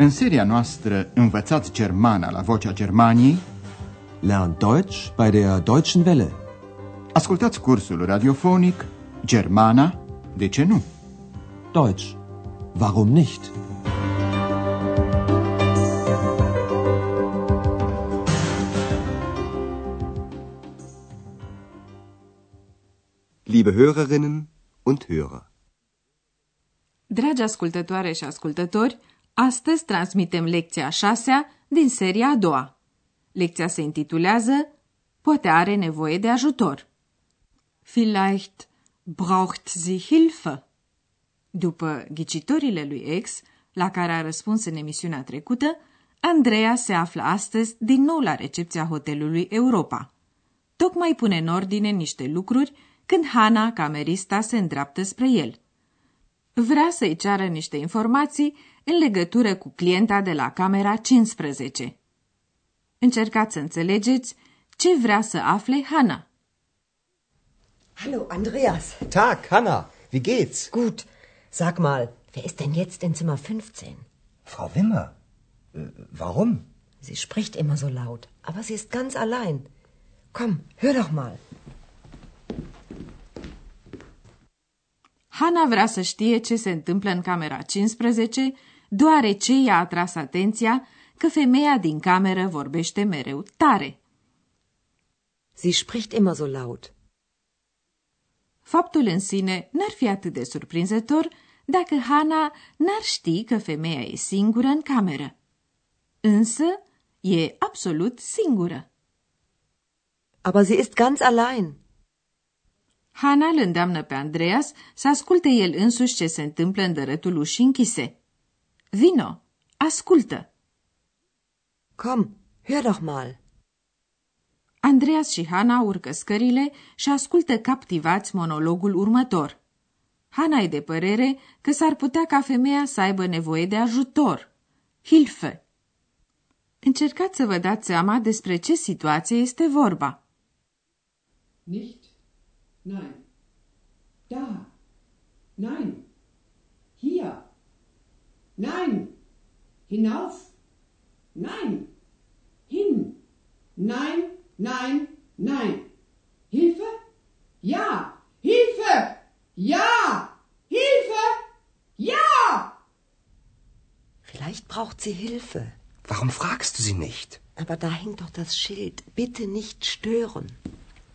În seria noastră Învățați Germana la Vocea Germaniei, Lern Deutsch bei der Deutschen Welle. Ascultați cursul radiofonic Germana, de ce nu? Deutsch, warum nicht? Liebe Hörerinnen und Hörer. Dragi ascultătoare și ascultători, astăzi transmitem lecția a 6-a din seria a 2-a. Lecția se intitulează Poate are nevoie de ajutor. Vielleicht braucht sie Hilfe. După ghicitorile lui Ex, la care a răspuns în emisiunea trecută, Andreea se află astăzi din nou la recepția hotelului Europa. Tocmai pune în ordine niște lucruri când Hana, camerista, se îndreaptă spre el. Vrea să-i ceară niște informații în legătură cu clienta de la camera 15. Încercați să înțelegeți ce vrea să afle Hana. Hallo, Andreas. Tag, Hana. Wie geht's? Gut. Sag mal, wer ist denn jetzt in Zimmer 15? Frau Wimmer. Warum? Sie spricht immer so laut, aber sie ist ganz allein. Komm, hör doch mal. Hana vrea să știe ce se întâmplă în camera 15, deoarece i-a atras atenția că femeia din cameră vorbește mereu tare. Sie spricht immer so laut. Faptul în sine n-ar fi atât de surprinzător dacă Hana n-ar ști că femeia e singură în cameră. Însă e absolut singură. Aber sie ist ganz allein. Hana îl îndeamnă pe Andreas să asculte el însuși ce se întâmplă în dărătul ușii închise. Vino, ascultă! Komm, hör doch mal! Andreas și Hana urcă scările și ascultă captivați monologul următor. Hana e de părere că s-ar putea ca femeia să aibă nevoie de ajutor. Hilfe! Încercați să vă dați seama despre ce situație este vorba. Nicht? Nein. Da. Nein. Hier. Nein. Hinauf. Nein. Hin. Nein, nein, nein. Hilfe? Ja. Hilfe! Ja! Hilfe! Ja! Vielleicht braucht sie Hilfe. Warum fragst du sie nicht? Aber da hängt doch das Schild. Bitte nicht stören.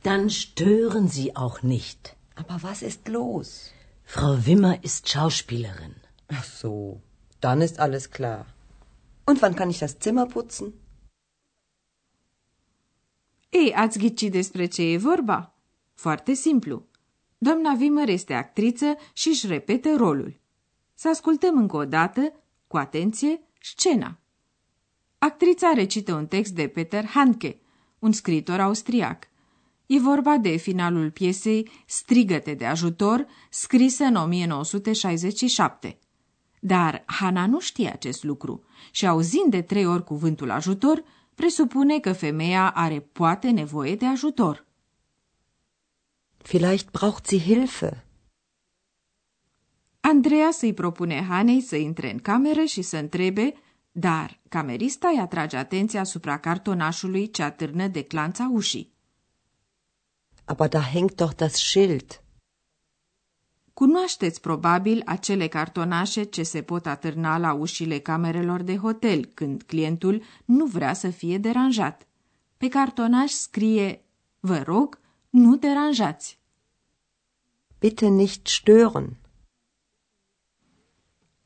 Dann stören Sie auch nicht. Aber was ist los? Frau Wimmer ist Schauspielerin. Ach so, dann ist alles klar. Und wann kann ich das Zimmer putzen? Ei, ați ghicit despre ce e vorba? Foarte simplu. Doamna Wimmer este actriță și își repete rolul. Să ascultăm încă o dată, cu atenție, scena. Actrița recită un text de Peter Handke, un scriitor austriac. E vorba de finalul piesei Strigăte de ajutor, scrisă în 1967. Dar Hana nu știe acest lucru și, auzind de 3 ori cuvântul ajutor, presupune că femeia are poate nevoie de ajutor. Vielleicht braucht sie Hilfe. Andreas îi propune Hanei să intre în cameră și să întrebe, dar camerista îi atrage atenția asupra cartonașului ce atârnă de clanța ușii. Aber da hängt doch das Schild. Cunoașteți probabil acele cartonașe ce se pot atârna la ușile camerelor de hotel când clientul nu vrea să fie deranjat. Pe cartonaș scrie, vă rog, nu deranjați. Bitte nicht stören.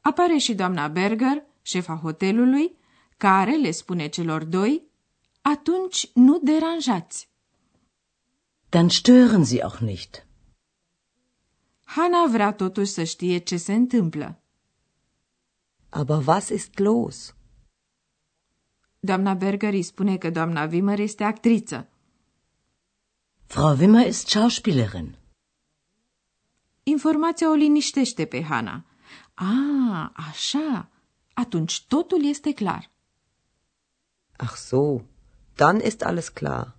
Apare și doamna Berger, șefa hotelului, care le spune celor doi, atunci nu deranjați. Dann stören Sie auch nicht. Hana vrea totuși să știe ce se întâmplă. Aber was ist los? Doamna Berger îi spune că doamna Wimmer este actriță. Frau Wimmer ist Schauspielerin. Informația o liniștește pe Hana. Ah, așa. Atunci totul este clar. Ach so, dann ist alles klar.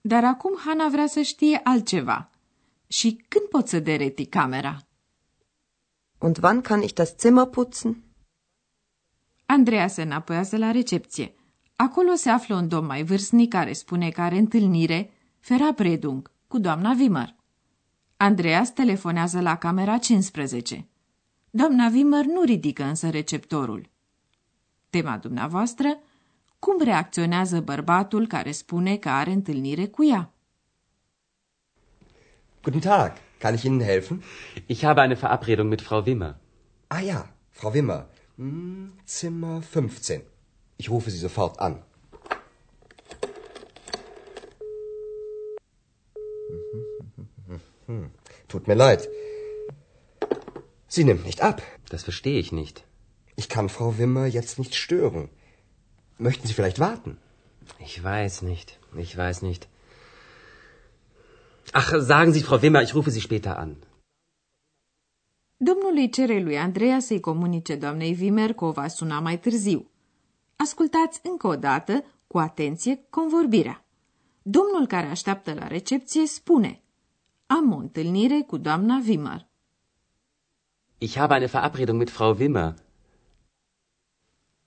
Dar acum Hana vrea să știe altceva. Și când pot să dereti camera? Und wann kann ich das Zimmer putzen? Andreea se înapoiază la recepție. Acolo se află un domn mai vârstnic care spune că are întâlnire, Fera Predung, cu doamna Wimmer. Andreas telefonează la camera 15. Doamna Wimmer nu ridică însă receptorul. Tema dumneavoastră? Cum reacționează bărbatul care spune că are întâlnire cu ea? Guten Tag, kann ich Ihnen helfen? Ich habe eine Verabredung mit Frau Wimmer. Ah ja, Frau Wimmer, Zimmer 15. Ich rufe Sie sofort an. Tut mir leid. Sie nimmt nicht ab. Das verstehe ich nicht. Ich kann Frau Wimmer jetzt nicht stören. Möchten Sie vielleicht warten? Ich weiß nicht. Ich weiß nicht. Ach, sagen Sie Frau Wimmer, ich rufe Sie später an. Domnul îi cere lui Andreea să-i comunice doamnei Wimmer că o va suna mai târziu. Ascultați încă o dată, cu atenție, convorbirea. Domnul care așteaptă la recepție spune: Am o întâlnire cu doamna Wimmer. Ich habe eine Verabredung mit Frau Wimmer.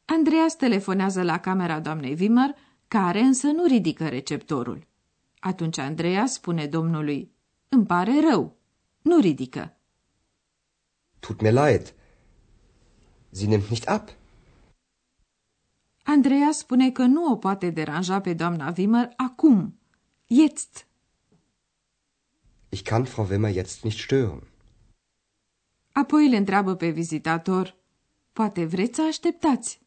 Andreas telefonează la camera doamnei Wimmer, care însă nu ridică receptorul. Atunci Andreas spune domnului: Îmi pare rău, nu ridică. Tut mir leid. Sie nimmt nicht ab. Andreas spune că nu o poate deranja pe doamna Wimmer acum. Jetzt. Ich kann Frau Wimmer jetzt nicht stören. Apoi îl întreabă pe vizitator: Poate vreți să așteptați?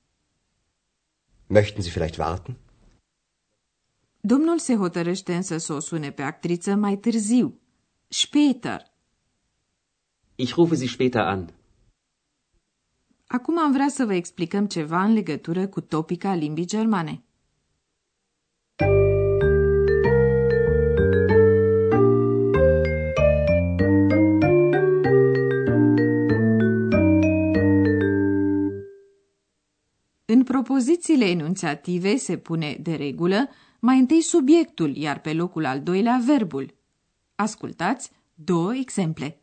Möchten Sie vielleicht warten? Domnul se hotărăște însă să o sune pe actriță mai târziu. Später. Ich rufe Sie später an. Acum am vrea să vă explicăm ceva în legătură cu topica limbii germane. În propozițiile enunțiative se pune, de regulă, mai întâi subiectul, iar pe locul al doilea verbul. Ascultați două exemple.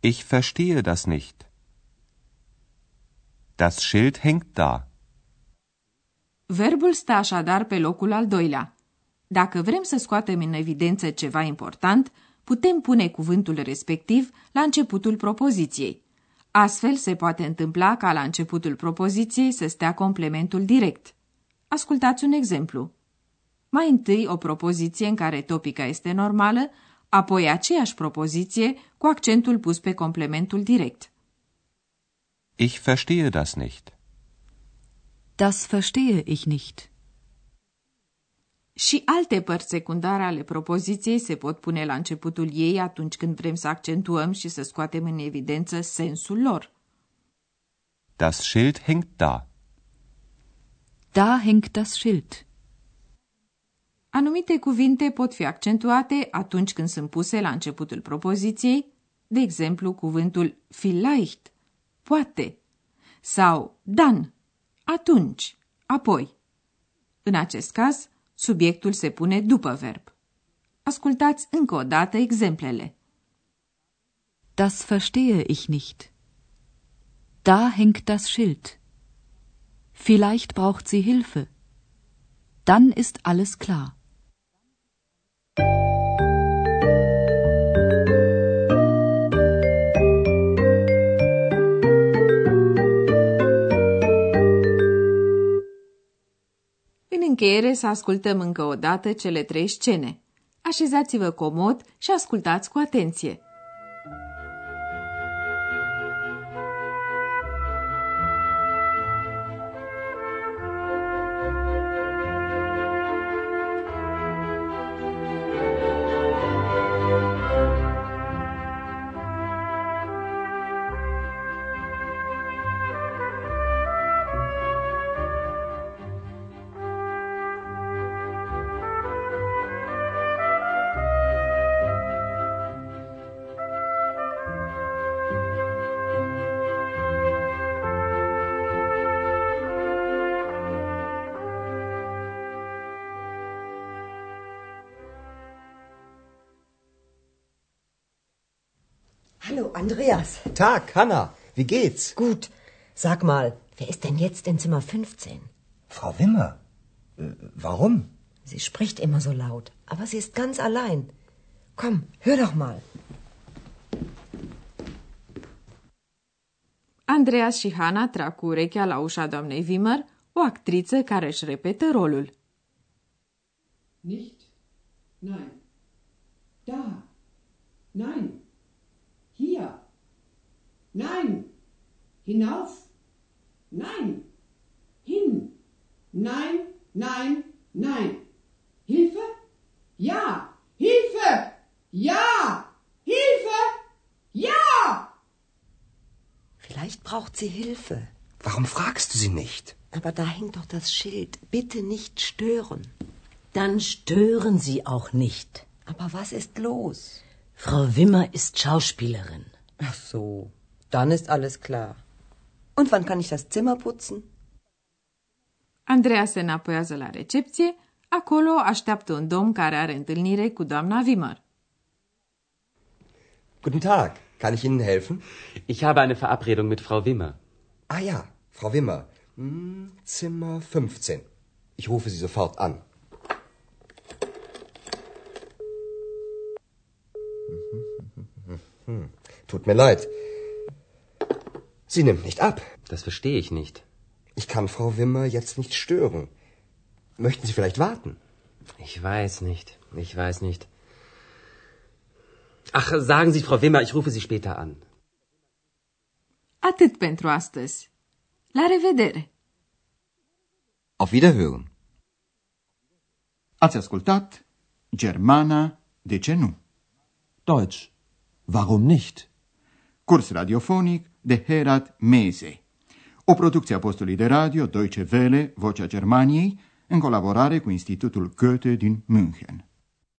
Ich verstehe das nicht. Das Schild hängt da. Verbul stă așadar pe locul al doilea. Dacă vrem să scoatem în evidență ceva important, putem pune cuvântul respectiv la începutul propoziției. Astfel se poate întâmpla ca la începutul propoziției să stea complementul direct. Ascultați un exemplu. Mai întâi o propoziție în care topica este normală, apoi aceeași propoziție cu accentul pus pe complementul direct. Ich verstehe das nicht. Das verstehe ich nicht. Și alte părți secundare ale propoziției se pot pune la începutul ei atunci când vrem să accentuăm și să scoatem în evidență sensul lor. Das Schild hängt da. Da hängt das Schild. Anumite cuvinte pot fi accentuate atunci când sunt puse la începutul propoziției, de exemplu cuvântul vielleicht, poate, sau dann, atunci, apoi. În acest caz, subiectul se pune după verb. Ascultați încă o dată exemplele. Das verstehe ich nicht. Da hängt das Schild. Vielleicht braucht sie Hilfe. Dann ist alles klar. În încheiere să ascultăm încă o dată cele trei scene. Așezați-vă comod și ascultați cu atenție. Hallo, Andreas. Tag, Hanna. Wie geht's? Gut. Sag mal, Wer ist denn jetzt in Zimmer 15? Frau Wimmer. Warum? Sie spricht immer so laut, aber sie ist ganz allein. Komm, hör doch mal. Andreas și Hana trag cu urechea la ușa doamnei Wimmer, o actriță care își repetă rolul. Nicht, nein, da, nein, hier, nein, hinauf, nein, hin, nein, nein, nein. Hilfe? Ja! Hilfe! Ja! Hilfe! Ja! Vielleicht braucht sie Hilfe. Warum fragst du sie nicht? Aber da hängt doch das Schild. Bitte nicht stören. Dann stören Sie auch nicht. Aber was ist los? Frau Wimmer ist Schauspielerin. Ach so, dann ist alles klar. Und wann kann ich das Zimmer putzen? Andreea se înapoiază la recepție. Acolo așteaptă un domn care are întâlnire cu doamna Wimmer. Guten Tag, kann ich Ihnen helfen? Ich habe eine Verabredung mit Frau Wimmer. Ah ja, Frau Wimmer, Zimmer 15. Ich rufe Sie sofort an. Tut mir leid. Sie nimmt nicht ab. Das verstehe ich nicht. Ich kann Frau Wimmer jetzt nicht stören. Möchten Sie vielleicht warten? Ich weiß nicht. Ich weiß nicht. Ach, sagen Sie Frau Wimmer, ich rufe Sie später an. Atât pentru astăzi. La revedere. Auf Wiederhören. Ați ascultat Germana, de ce nu? Deutsch, warum nicht? Curs radiofonic de Herat Meze. O producție a postului de radio Deutsche Welle, Vocea Germaniei, în colaborare cu Institutul Goethe din München.